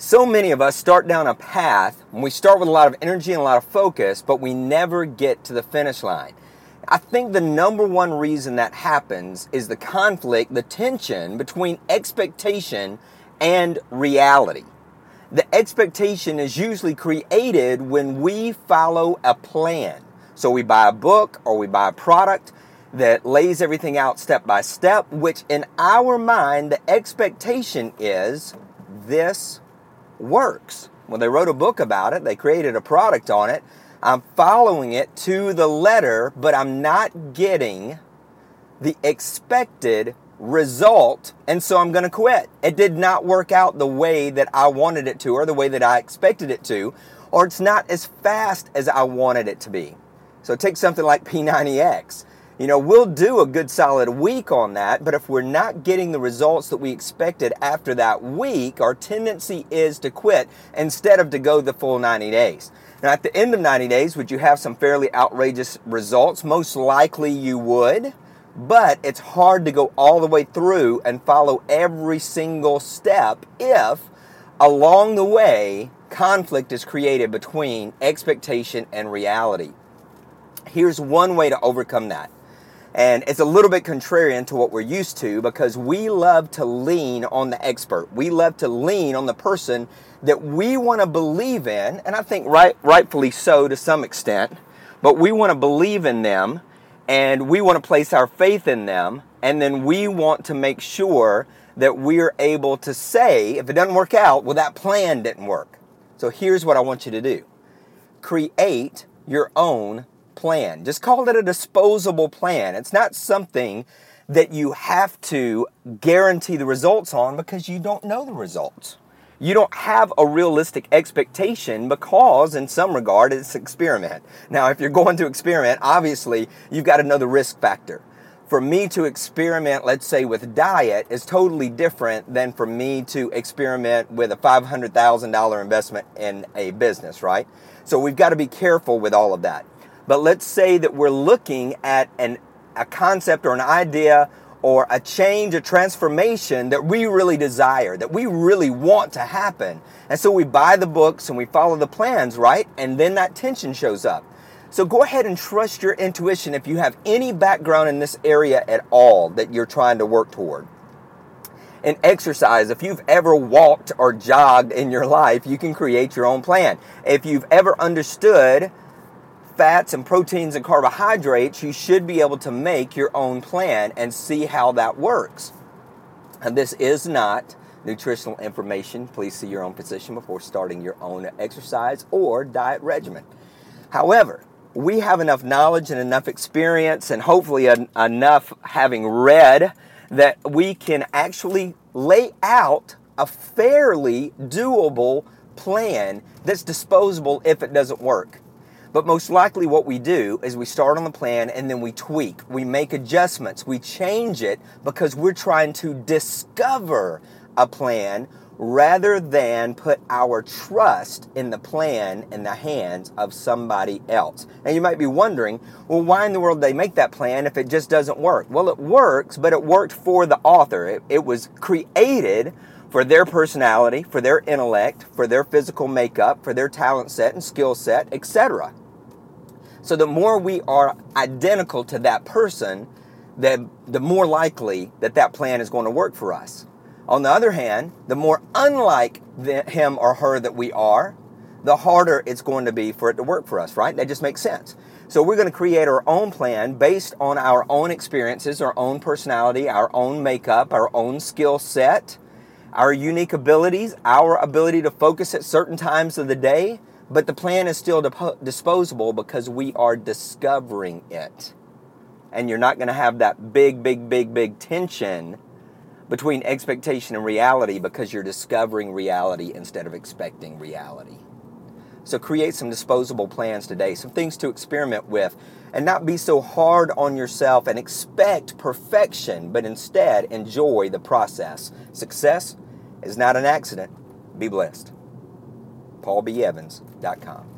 So many of us start down a path, and we start with a lot of energy and a lot of focus, but we never get to the finish line. I think the number one reason that happens is the conflict, the tension between expectation and reality. The expectation is usually created when we follow a plan. So we buy a book or we buy a product that lays everything out step by step, which in our mind, the expectation is this works. Well, they wrote a book about it. They created a product on it. I'm following it to the letter, but I'm not getting the expected result, and so I'm going to quit. It did not work out the way that I wanted it to, or the way that I expected it to, or it's not as fast as I wanted it to be. So take something like P90X. We'll do a good solid week on that, but if we're not getting the results that we expected after that week, our tendency is to quit instead of to go the full 90 days. Now, at the end of 90 days, would you have some fairly outrageous results? Most likely you would, but it's hard to go all the way through and follow every single step if, along the way, conflict is created between expectation and reality. Here's one way to overcome that. And it's a little bit contrarian to what we're used to because we love to lean on the expert. We love to lean on the person that we want to believe in, and I think rightfully so to some extent, but we want to believe in them and we want to place our faith in them, and then we want to make sure that we're able to say, if it doesn't work out, well, that plan didn't work. So here's what I want you to do. Create your own plan. Just call it a disposable plan. It's not something that you have to guarantee the results on because you don't know the results. You don't have a realistic expectation because, in some regard, it's an experiment. Now, if you're going to experiment, obviously, you've got to know the risk factor. For me to experiment, let's say, with diet is totally different than for me to experiment with a $500,000 investment in a business, right? So we've got to be careful with all of that. But let's say that we're looking at a concept or an idea or a change, a transformation that we really desire, that we really want to happen. And so we buy the books and we follow the plans, right? And then that tension shows up. So go ahead and trust your intuition if you have any background in this area at all that you're trying to work toward. In exercise, if you've ever walked or jogged in your life, you can create your own plan. If you've ever understood fats and proteins and carbohydrates, you should be able to make your own plan and see how that works. And this is not nutritional information. Please see your own physician before starting your own exercise or diet regimen. However, we have enough knowledge and enough experience and hopefully enough having read that we can actually lay out a fairly doable plan that's disposable if it doesn't work. But most likely what we do is we start on the plan and then we tweak, we make adjustments, we change it because we're trying to discover a plan rather than put our trust in the plan in the hands of somebody else. And you might be wondering, well, why in the world did they make that plan if it just doesn't work? Well, it works, but it worked for the author. It was created for their personality, for their intellect, for their physical makeup, for their talent set and skill set, etc. So the more we are identical to that person, the more likely that plan is going to work for us. On the other hand, the more unlike him or her that we are, the harder it's going to be for it to work for us, right? That just makes sense. So we're going to create our own plan based on our own experiences, our own personality, our own makeup, our own skill set, our unique abilities, our ability to focus at certain times of the day, but the plan is still disposable because we are discovering it. And you're not going to have that big tension between expectation and reality because you're discovering reality instead of expecting reality. So create some disposable plans today, some things to experiment with, and not be so hard on yourself and expect perfection, but instead enjoy the process. Success is not an accident. Be blessed. PaulBEvans.com